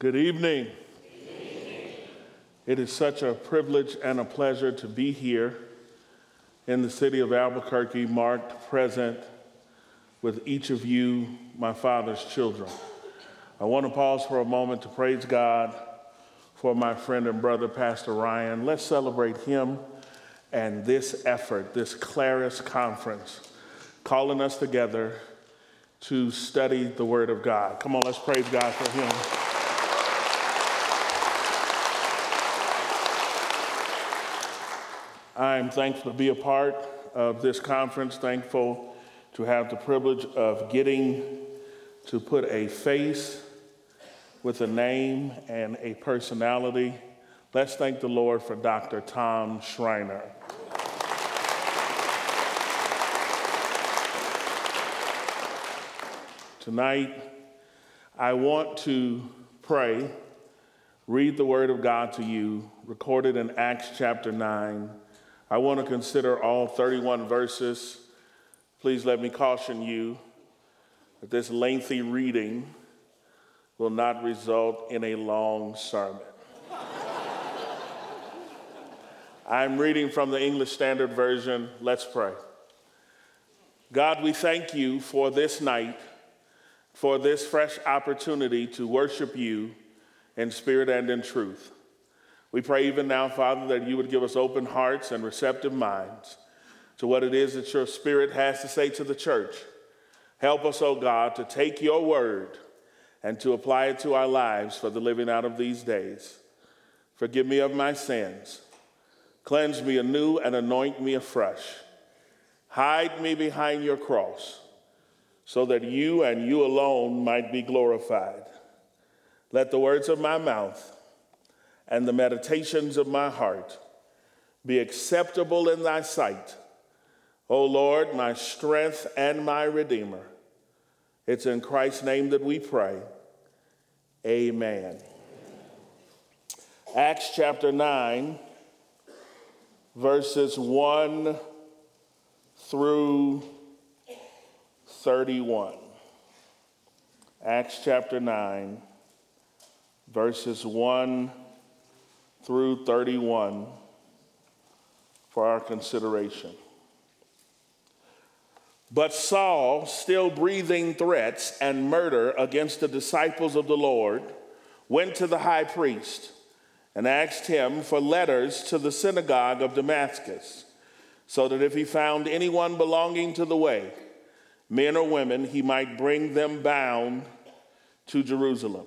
Good evening. Good evening. It is such a privilege and a pleasure to be here in the city of Albuquerque, marked present with each of you, my Father's children. I want to pause for a moment to praise God for my friend and brother, Pastor Ryan. Let's celebrate him and this effort, this Claris Conference, calling us together to study the Word of God. Come on, let's praise God for him. I'm thankful to be a part of this conference, thankful to have the privilege of getting to put a face with a name and a personality. Let's thank the Lord for Dr. Tom Schreiner. Tonight, I want to pray, read the Word of God to you, recorded in Acts chapter 9. I want to consider all 31 verses. Please let me caution you that this lengthy reading will not result in a long sermon. I'm reading from the English Standard Version. Let's pray. God, we thank you for this night, for this fresh opportunity to worship you in spirit and in truth. We pray even now, Father, that you would give us open hearts and receptive minds to what it is that your Spirit has to say to the church. Help us, O God, to take your word and to apply it to our lives for the living out of these days. Forgive me of my sins. Cleanse me anew and anoint me afresh. Hide me behind your cross so that you and you alone might be glorified. Let the words of my mouth and the meditations of my heart be acceptable in thy sight, O Lord, my strength and my Redeemer. It's in Christ's name that we pray. Amen. Acts chapter 9, verses 1 through 31. Acts chapter 9, verses 1 through 31 for our consideration. But Saul, still breathing threats and murder against the disciples of the Lord, went to the high priest and asked him for letters to the synagogue of Damascus, so that if he found anyone belonging to the way, men or women, he might bring them bound to Jerusalem.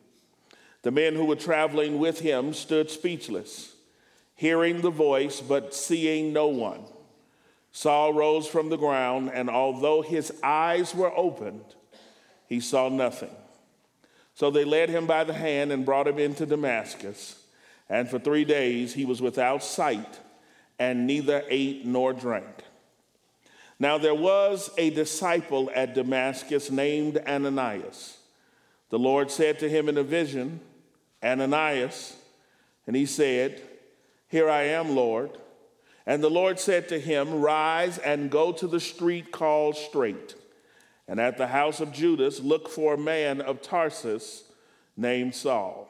The men who were traveling with him stood speechless, hearing the voice but seeing no one. Saul rose from the ground, and although his eyes were opened, he saw nothing. So they led him by the hand and brought him into Damascus. And for 3 days he was without sight and neither ate nor drank. Now there was a disciple at Damascus named Ananias. The Lord said to him in a vision, "Ananias," and he said, "Here I am, Lord." And the Lord said to him, "Rise and go to the street called Straight, and at the house of Judas look for a man of Tarsus named Saul.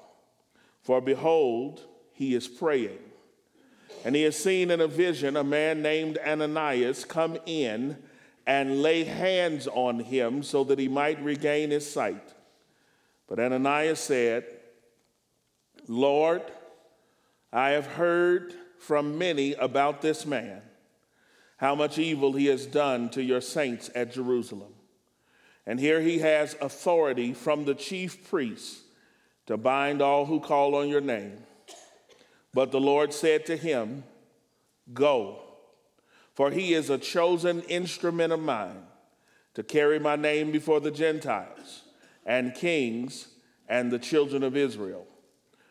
For behold, he is praying. And he has seen in a vision a man named Ananias come in and lay hands on him so that he might regain his sight." But Ananias said, "Lord, I have heard from many about this man, how much evil he has done to your saints at Jerusalem. And here he has authority from the chief priests to bind all who call on your name." But the Lord said to him, "Go, for he is a chosen instrument of mine to carry my name before the Gentiles and kings and the children of Israel.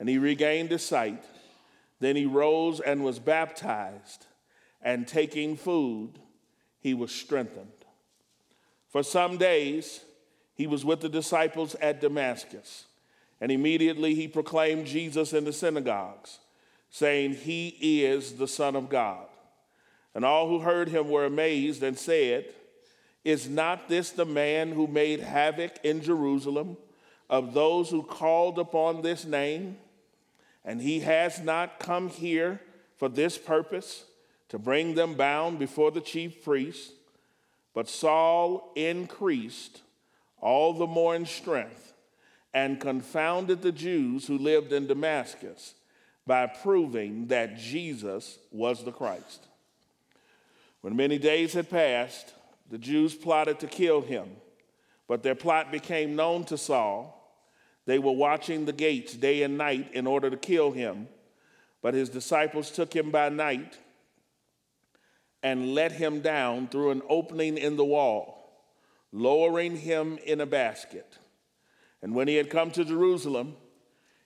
and he regained his sight. Then he rose and was baptized, and taking food, he was strengthened. For some days, he was with the disciples at Damascus, and immediately he proclaimed Jesus in the synagogues, saying, He is the Son of God. And all who heard him were amazed and said, Is not this the man who made havoc in Jerusalem of those who called upon this name? And he has not come here for this purpose, to bring them bound before the chief priests. But Saul increased all the more in strength and confounded the Jews who lived in Damascus by proving that Jesus was the Christ. When many days had passed, the Jews plotted to kill him, but their plot became known to Saul. They were watching the gates day and night in order to kill him, but his disciples took him by night and let him down through an opening in the wall, lowering him in a basket. And when he had come to Jerusalem,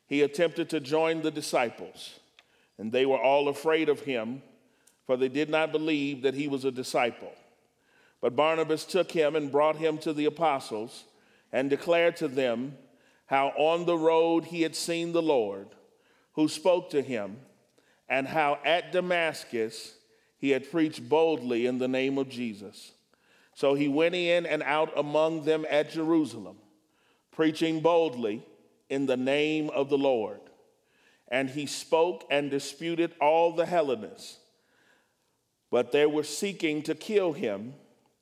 he attempted to join the disciples, and they were all afraid of him, for they did not believe that he was a disciple. But Barnabas took him and brought him to the apostles and declared to them how on the road he had seen the Lord, who spoke to him, and how at Damascus he had preached boldly in the name of Jesus. So he went in and out among them at Jerusalem, preaching boldly in the name of the Lord. And he spoke and disputed all the Hellenists, but they were seeking to kill him.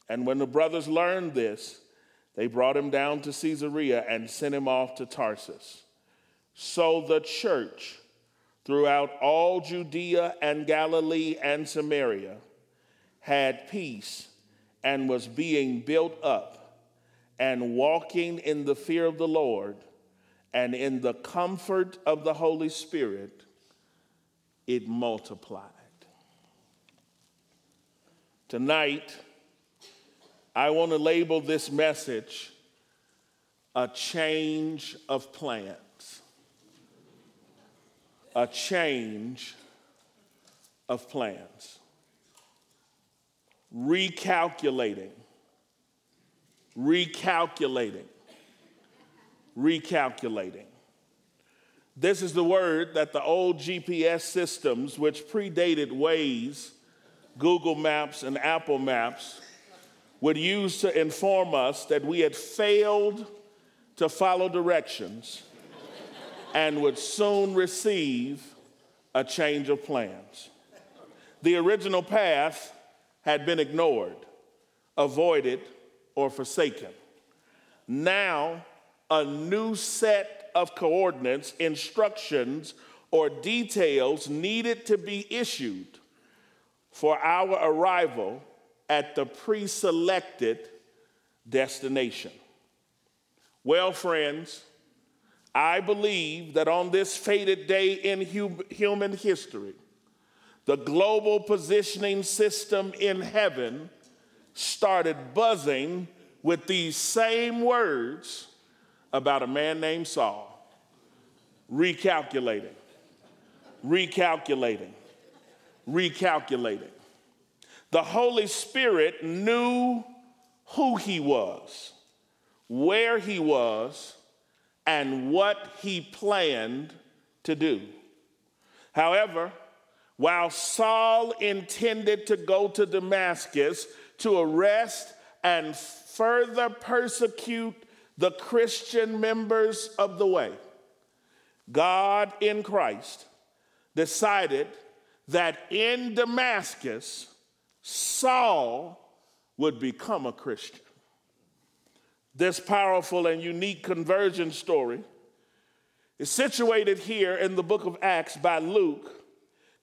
And when the brothers learned this, they brought him down to Caesarea and sent him off to Tarsus. So the church throughout all Judea and Galilee and Samaria had peace and was being built up and walking in the fear of the Lord and in the comfort of the Holy Spirit, it multiplied. Tonight, I want to label this message a change of plan. A change of plans. Recalculating. This is the word that the old GPS systems, which predated Waze, Google Maps, and Apple Maps, would use to inform us that we had failed to follow directions and would soon receive a change of plans. The original path had been ignored, avoided, or forsaken. Now, a new set of coordinates, instructions, or details needed to be issued for our arrival at the pre-selected destination. Well, friends, I believe that on this fated day in human history, the global positioning system in heaven started buzzing with these same words about a man named Saul. Recalculating. The Holy Spirit knew who he was, where he was, and what he planned to do. However, while Saul intended to go to Damascus to arrest and further persecute the Christian members of the way, God in Christ decided that in Damascus, Saul would become a Christian. This powerful and unique conversion story is situated here in the book of Acts by Luke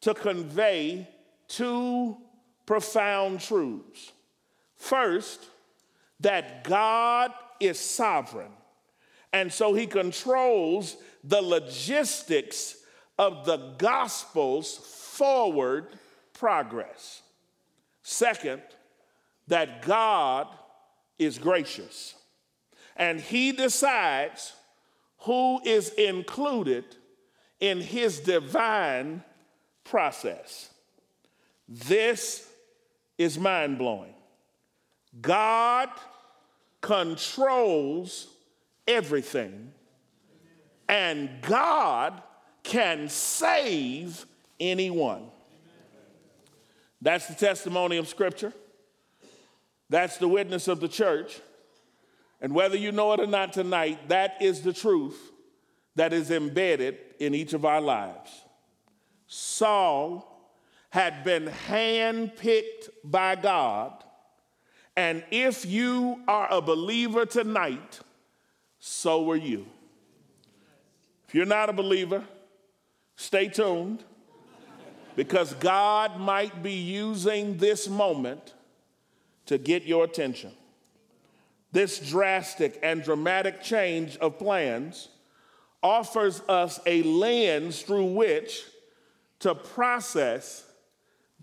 to convey two profound truths. First, that God is sovereign, and so he controls the logistics of the gospel's forward progress. Second, that God is gracious, and he decides who is included in his divine process. This is mind-blowing. God controls everything, and God can save anyone. That's the testimony of Scripture. That's the witness of the church. And whether you know it or not tonight, that is the truth that is embedded in each of our lives. Saul had been handpicked by God, and if you are a believer tonight, so were you. If you're not a believer, stay tuned, because God might be using this moment to get your attention. This drastic and dramatic change of plans offers us a lens through which to process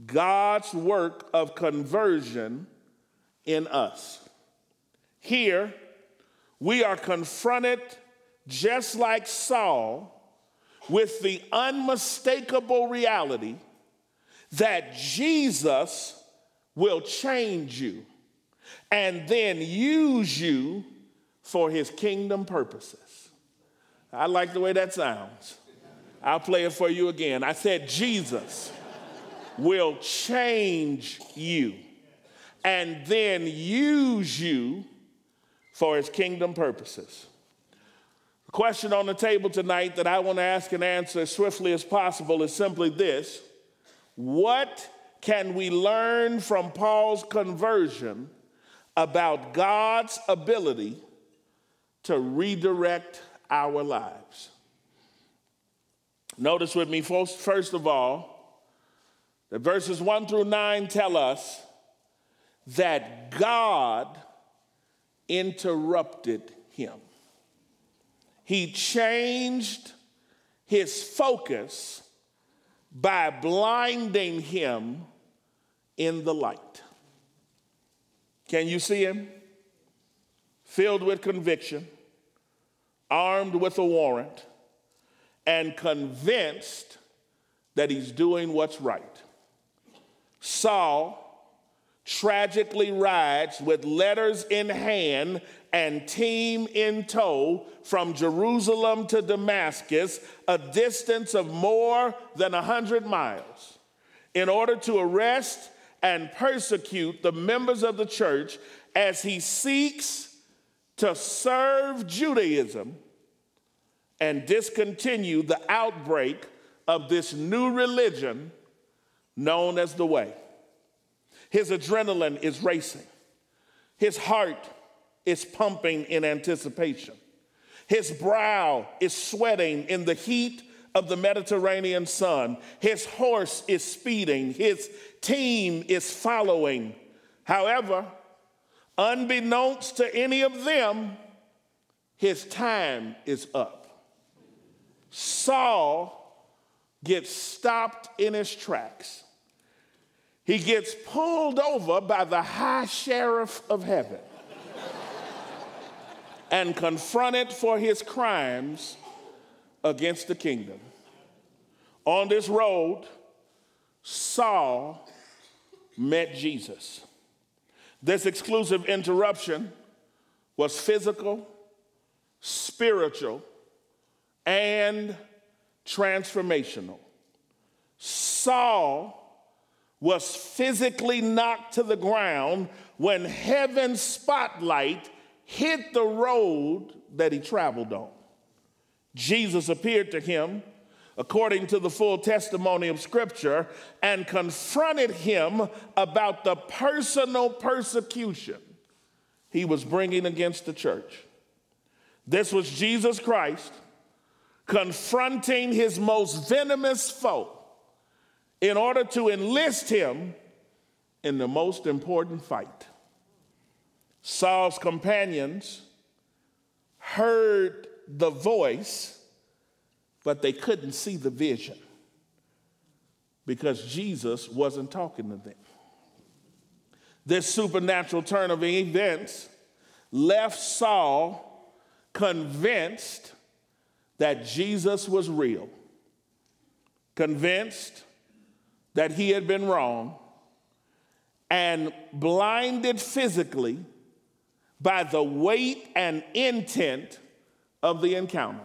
God's work of conversion in us. Here, we are confronted, just like Saul, with the unmistakable reality that Jesus will change you and then use you for his kingdom purposes. I like the way that sounds. I'll play it for you again. I said Jesus will change you and then use you for his kingdom purposes. The question on the table tonight that I want to ask and answer as swiftly as possible is simply this: what can we learn from Paul's conversion about God's ability to redirect our lives? Notice with me, first of all, that verses 1-9 tell us that God interrupted him. He changed his focus by blinding him in the light. Can you see him? Filled with conviction, armed with a warrant, and convinced that he's doing what's right. Saul tragically rides with letters in hand and team in tow from Jerusalem to Damascus, a distance of more than 100 miles, in order to arrest and persecute the members of the church as he seeks to serve Judaism and discontinue the outbreak of this new religion known as the Way. His adrenaline is racing. His heart is pumping in anticipation. His brow is sweating in the heat of the Mediterranean sun. His horse is speeding. His team is following. However, unbeknownst to any of them, his time is up. Saul gets stopped in his tracks. He gets pulled over by the high sheriff of heaven and confronted for his crimes against the kingdom. On this road, Saul met Jesus. This exclusive interruption was physical, spiritual, and transformational. Saul was physically knocked to the ground when heaven's spotlight hit the road that he traveled on. Jesus appeared to him, according to the full testimony of Scripture, and confronted him about the personal persecution he was bringing against the church. This was Jesus Christ, confronting his most venomous foe in order to enlist him in the most important fight. Saul's companions heard the voice, but they couldn't see the vision because Jesus wasn't talking to them. This supernatural turn of events left Saul convinced that Jesus was real, convinced that he had been wrong, and blinded physically by the weight and intent of the encounter.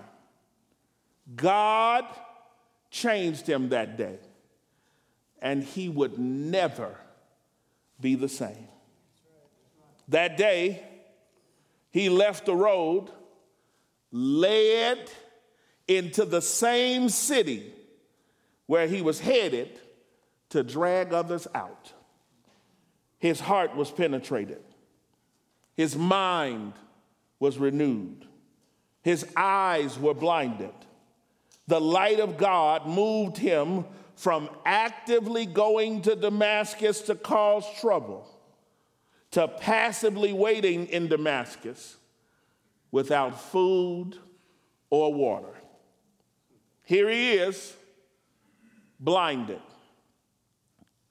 God changed him that day, and he would never be the same. That day, he left the road, led into the same city where he was headed to drag others out. His heart was penetrated. His mind was renewed. His eyes were blinded. The light of God moved him from actively going to Damascus to cause trouble to passively waiting in Damascus without food or water. Here he is, blinded,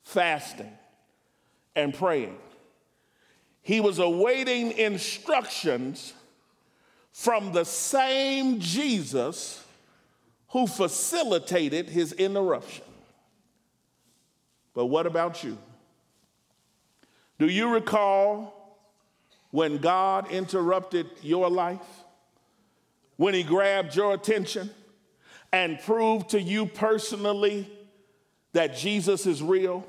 fasting, and praying. He was awaiting instructions from the same Jesus who facilitated his interruption. But what about you? Do you recall when God interrupted your life? When he grabbed your attention and proved to you personally that Jesus is real?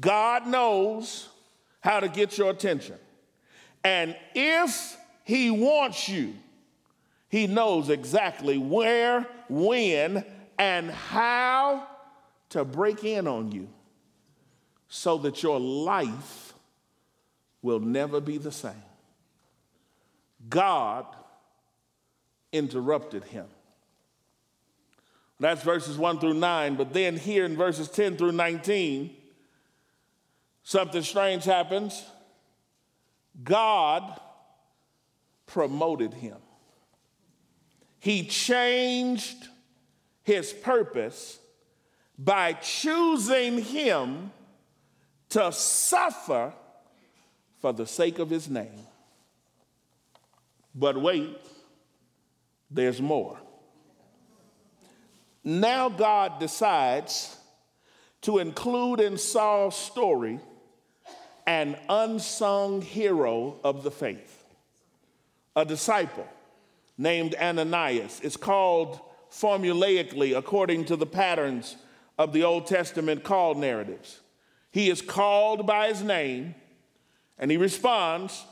God knows how to get your attention. And if he wants you, he knows exactly where, when, and how to break in on you so that your life will never be the same. God interrupted him. That's verses 1 through 9, but then here in verses 10 through 19, something strange happens. God promoted him. He changed his purpose by choosing him to suffer for the sake of his name. But wait, there's more. Now God decides to include in Saul's story an unsung hero of the faith, a disciple named Ananias. It's called formulaically according to the patterns of the Old Testament call narratives. He is called by his name, and he responds,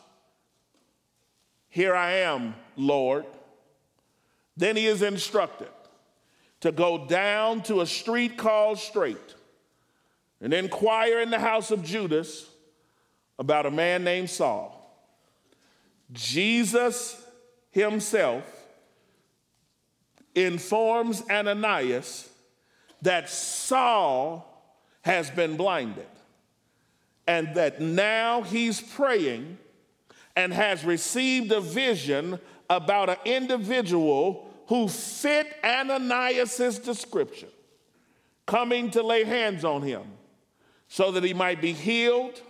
"Here I am, Lord." Then he is instructed to go down to a street called Straight and inquire in the house of Judas about a man named Saul. Jesus himself informs Ananias that Saul has been blinded and that now he's praying and has received a vision about an individual who fit Ananias' description, coming to lay hands on him so that he might be healed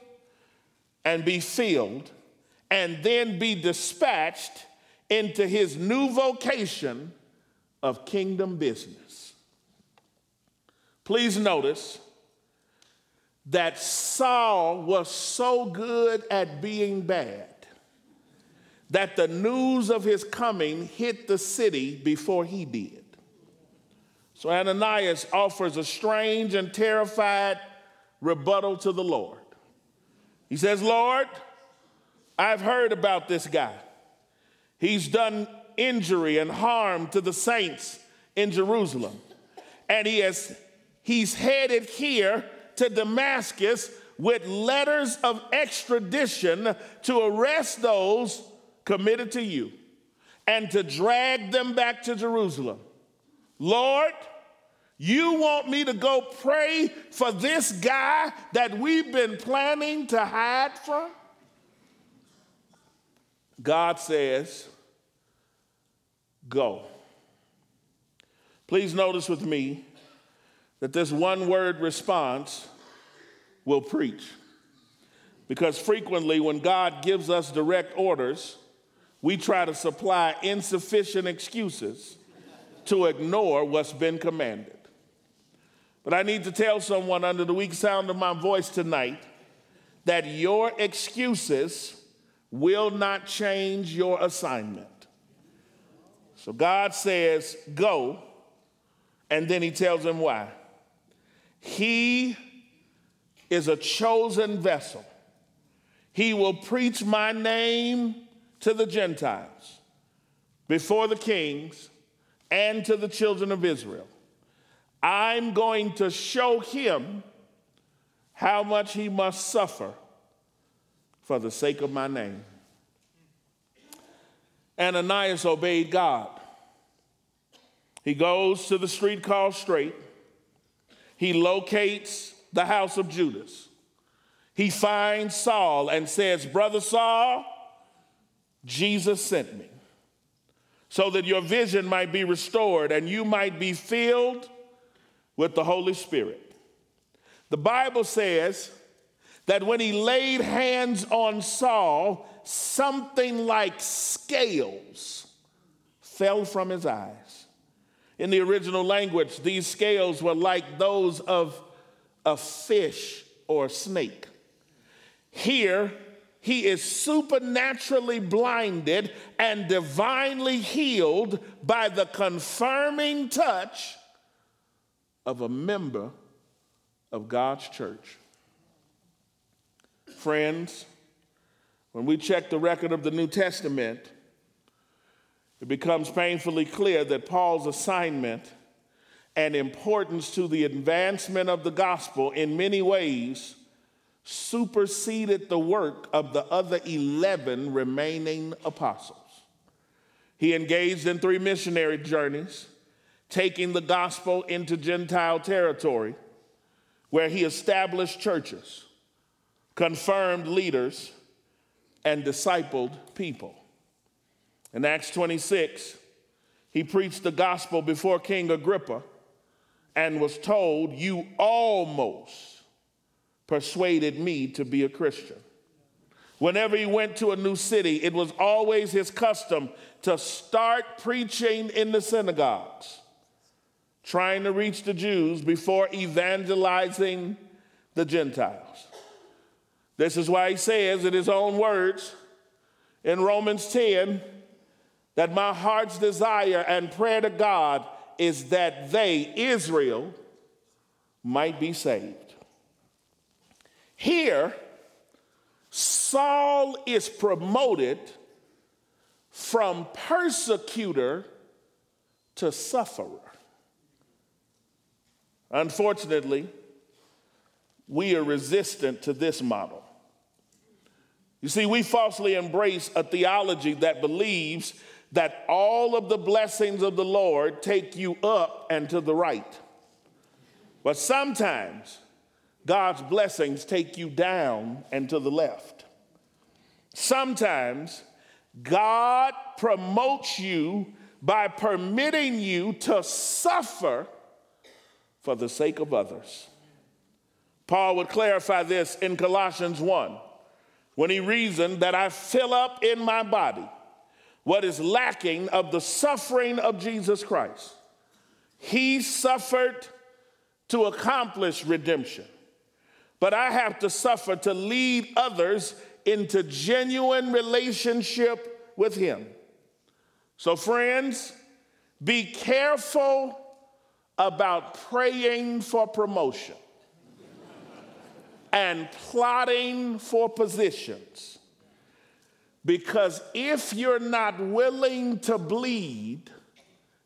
and be sealed and then be dispatched into his new vocation of kingdom business. Please notice that Saul was so good at being bad that the news of his coming hit the city before he did. So Ananias offers a strange and terrified rebuttal to the Lord. He says, "Lord, I've heard about this guy. He's done injury and harm to the saints in Jerusalem. And he's headed here to Damascus with letters of extradition to arrest those committed to you and to drag them back to Jerusalem. Lord, you want me to go pray for this guy that we've been planning to hide from? God says, go. Please notice with me that this one-word response will preach. Because frequently when God gives us direct orders, we try to supply insufficient excuses to ignore what's been commanded. But I need to tell someone under the weak sound of my voice tonight that your excuses will not change your assignment. So God says, go, and then he tells him why. He is a chosen vessel. He will preach my name to the Gentiles before the kings and to the children of Israel. I'm going to show him how much he must suffer for the sake of my name. Ananias obeyed God. He goes to the street called Straight. He locates the house of Judas. He finds Saul and says, Brother Saul, Jesus sent me so that your vision might be restored and you might be filled with the Holy Spirit. The Bible says that when he laid hands on Saul, something like scales fell from his eyes. In the original language, these scales were like those of a fish or a snake. Here, he is supernaturally blinded and divinely healed by the confirming touch of a member of God's church. Friends, when we check the record of the New Testament, it becomes painfully clear that Paul's assignment and importance to the advancement of the gospel in many ways superseded the work of the other 11 remaining apostles. He engaged in 3 missionary journeys, taking the gospel into Gentile territory, where he established churches, confirmed leaders, and discipled people. In Acts 26, he preached the gospel before King Agrippa and was told, you almost persuaded me to be a Christian. Whenever he went to a new city, it was always his custom to start preaching in the synagogues, trying to reach the Jews before evangelizing the Gentiles. This is why he says in his own words in Romans 10 that my heart's desire and prayer to God is that they, Israel, might be saved. Here, Saul is promoted from persecutor to sufferer. Unfortunately, we are resistant to this model. You see, we falsely embrace a theology that believes that all of the blessings of the Lord take you up and to the right. But sometimes God's blessings take you down and to the left. Sometimes God promotes you by permitting you to suffer for the sake of others. Paul would clarify this in Colossians 1 when he reasoned that I fill up in my body what is lacking of the suffering of Jesus Christ. He suffered to accomplish redemption, but I have to suffer to lead others into genuine relationship with him. So friends, be careful about praying for promotion and plotting for positions. Because if you're not willing to bleed,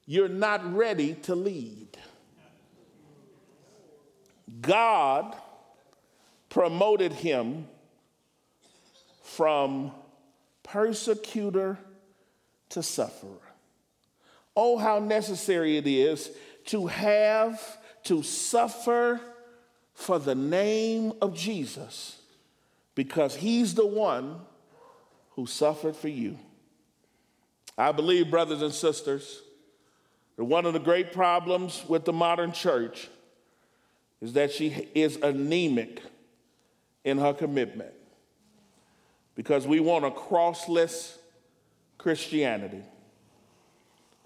you're not ready to lead. God promoted him from persecutor to sufferer. Oh, how necessary it is to have to suffer for the name of Jesus, because he's the one who suffered for you. I believe, brothers and sisters, that one of the great problems with the modern church is that she is anemic in her commitment, because we want a crossless Christianity.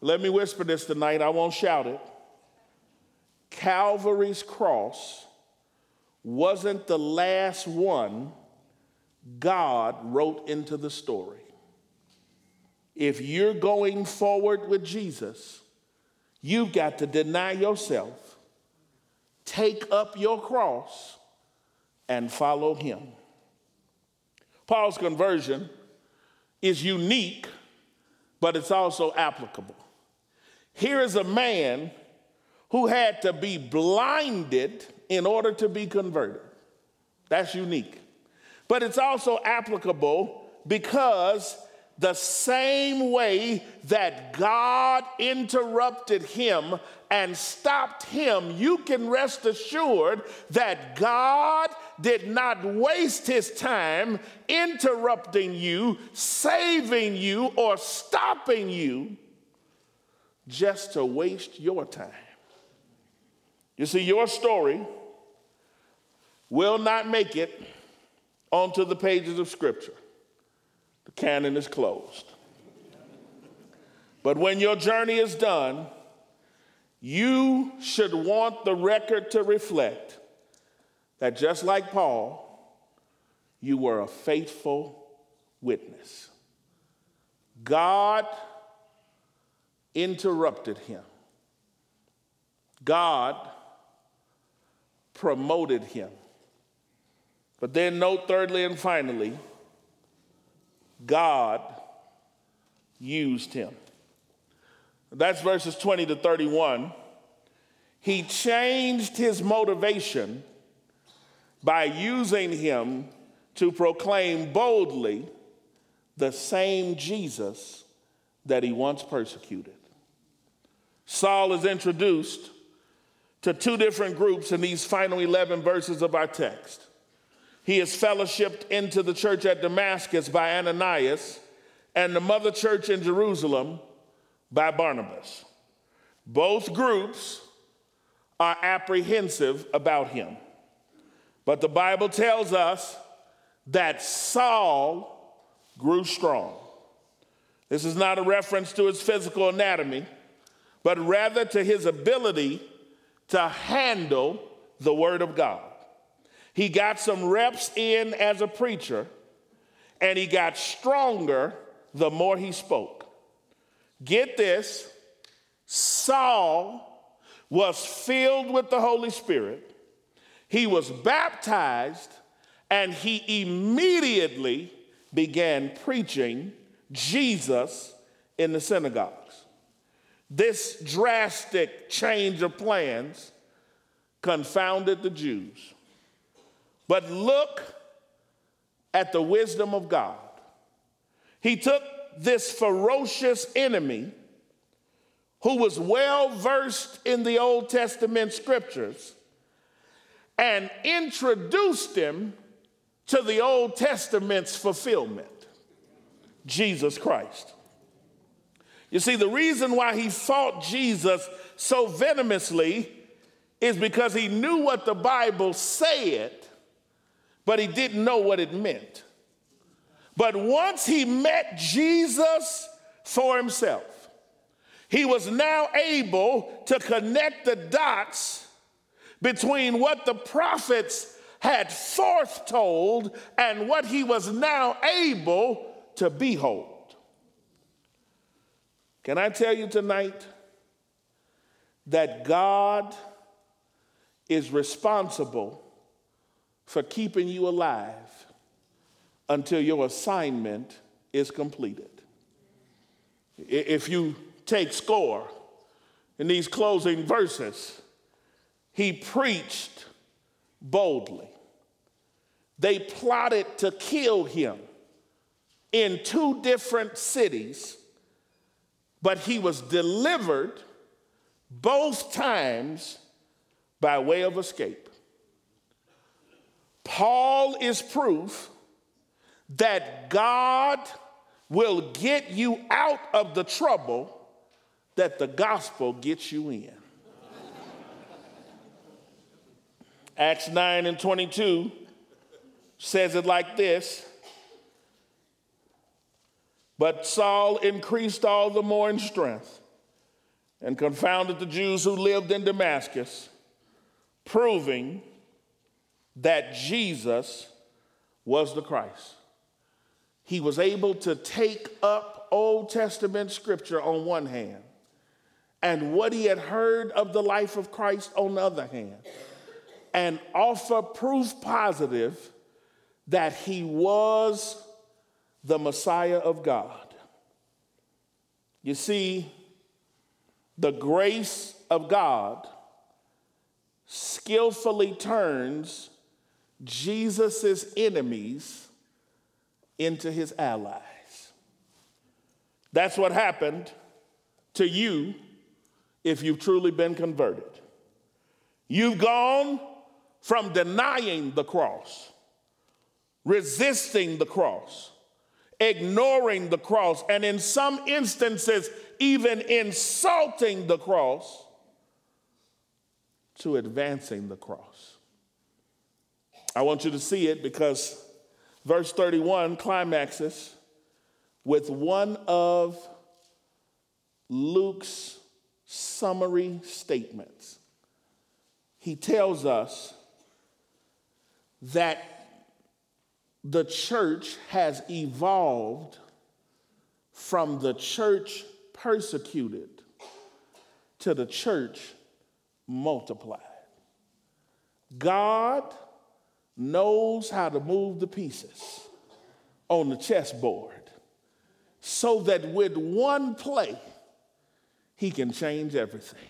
Let me whisper this tonight. I won't shout it. Calvary's cross wasn't the last one God wrote into the story. If you're going forward with Jesus, you've got to deny yourself, take up your cross, and follow him. Paul's conversion is unique, but it's also applicable. Here is a man who had to be blinded in order to be converted. That's unique. But it's also applicable because the same way that God interrupted him and stopped him, you can rest assured that God did not waste his time interrupting you, saving you, or stopping you just to waste your time. You see, your story will not make it onto the pages of Scripture. The canon is closed. But when your journey is done, you should want the record to reflect that just like Paul, you were a faithful witness. God interrupted him. God promoted him. But then note thirdly and finally, God used him. That's verses 20 to 31. He changed his motivation by using him to proclaim boldly the same Jesus that he once persecuted. Saul is introduced to two different groups in these final 11 verses of our text. He is fellowshipped into the church at Damascus by Ananias and the mother church in Jerusalem by Barnabas. Both groups are apprehensive about him. But the Bible tells us that Saul grew strong. This is not a reference to his physical anatomy, but rather to his ability to handle the word of God. He got some reps in as a preacher, and he got stronger the more he spoke. Get this, Saul was filled with the Holy Spirit. He was baptized, and he immediately began preaching Jesus in the synagogues. This drastic change of plans confounded the Jews. But look at the wisdom of God. He took this ferocious enemy who was well versed in the Old Testament scriptures and introduced him to the Old Testament's fulfillment, Jesus Christ. You see, the reason why he fought Jesus so venomously is because he knew what the Bible said, but he didn't know what it meant. But once he met Jesus for himself, he was now able to connect the dots between what the prophets had foretold and what he was now able to behold. Can I tell you tonight that God is responsible for keeping you alive until your assignment is completed? If you take score in these closing verses, he preached boldly. They plotted to kill him in two different cities, but he was delivered both times by way of escape. Paul is proof that God will get you out of the trouble that the gospel gets you in. Acts 9:22 says it like this. But Saul increased all the more in strength and confounded the Jews who lived in Damascus, proving that Jesus was the Christ. He was able to take up Old Testament scripture on one hand and what he had heard of the life of Christ on the other hand and offer proof positive that he was the Messiah of God. You see, the grace of God skillfully turns Jesus' enemies into his allies. That's what happened to you if you've truly been converted. You've gone from denying the cross, resisting the cross, ignoring the cross, and in some instances, even insulting the cross, to advancing the cross. I want you to see it because verse 31 climaxes with one of Luke's summary statements. He tells us that the church has evolved from the church persecuted to the church multiplied. God knows how to move the pieces on the chessboard so that with one play, he can change everything.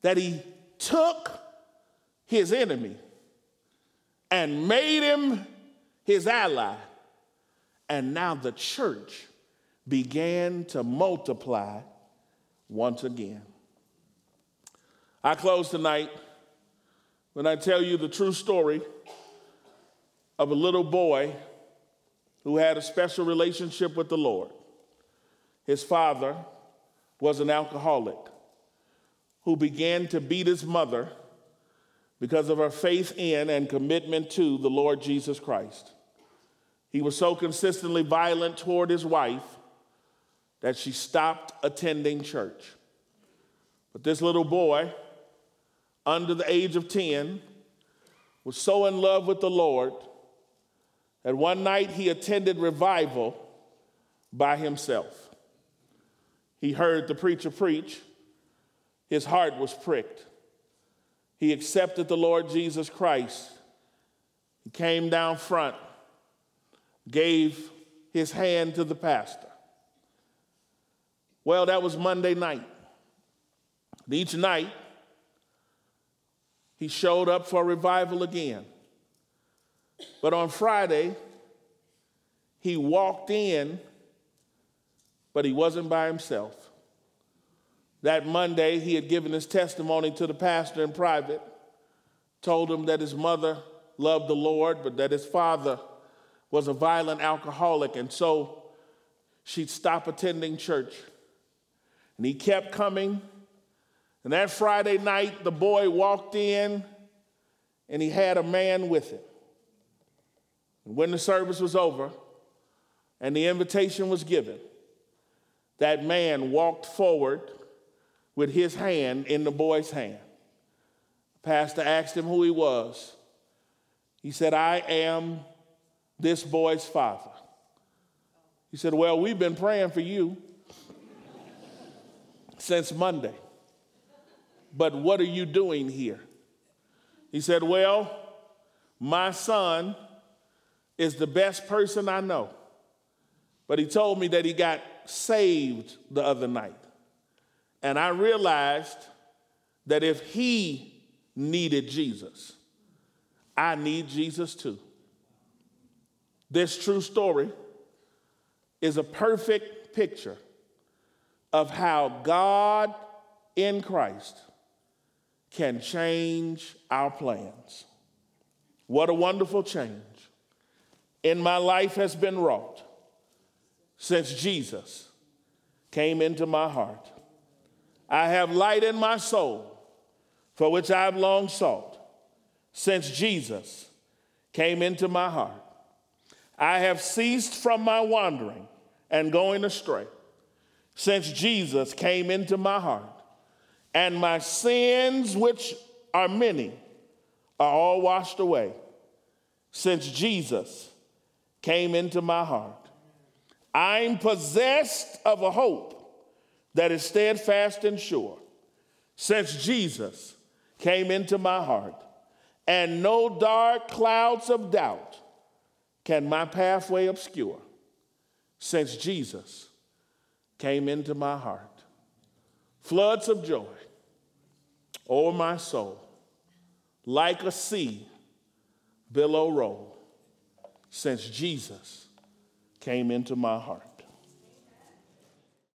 That he took his enemy and made him his ally, and now the church began to multiply once again. I close tonight when I tell you the true story of a little boy who had a special relationship with the Lord. His father was an alcoholic who began to beat his mother because of her faith in and commitment to the Lord Jesus Christ. He was so consistently violent toward his wife that she stopped attending church. But this little boy, under the age of 10, was so in love with the Lord that one night he attended revival by himself. He heard the preacher preach. His heart was pricked. He accepted the Lord Jesus Christ. He came down front, gave his hand to the pastor. Well, that was Monday night. And each night, he showed up for revival again. But on Friday, he walked in, but he wasn't by himself. That Monday, he had given his testimony to the pastor in private, told him that his mother loved the Lord, but that his father was a violent alcoholic, and so she'd stop attending church. And he kept coming. And that Friday night, the boy walked in, and he had a man with him. And when the service was over and the invitation was given, that man walked forward with his hand in the boy's hand. The pastor asked him who he was. He said, I am this boy's father. He said, well, we've been praying for you since Monday. But what are you doing here? He said, well, my son is the best person I know. But he told me that he got saved the other night. And I realized that if he needed Jesus, I need Jesus too. This true story is a perfect picture of how God in Christ can change our plans. What a wonderful change in my life has been wrought since Jesus came into my heart. I have light in my soul, for which I have long sought, since Jesus came into my heart. I have ceased from my wandering and going astray, since Jesus came into my heart. And my sins, which are many, are all washed away, since Jesus came into my heart. I'm possessed of a hope that is steadfast and sure, since Jesus came into my heart. And no dark clouds of doubt can my pathway obscure, since Jesus came into my heart. Floods of joy o'er my soul, like a sea billow roll, since Jesus came into my heart.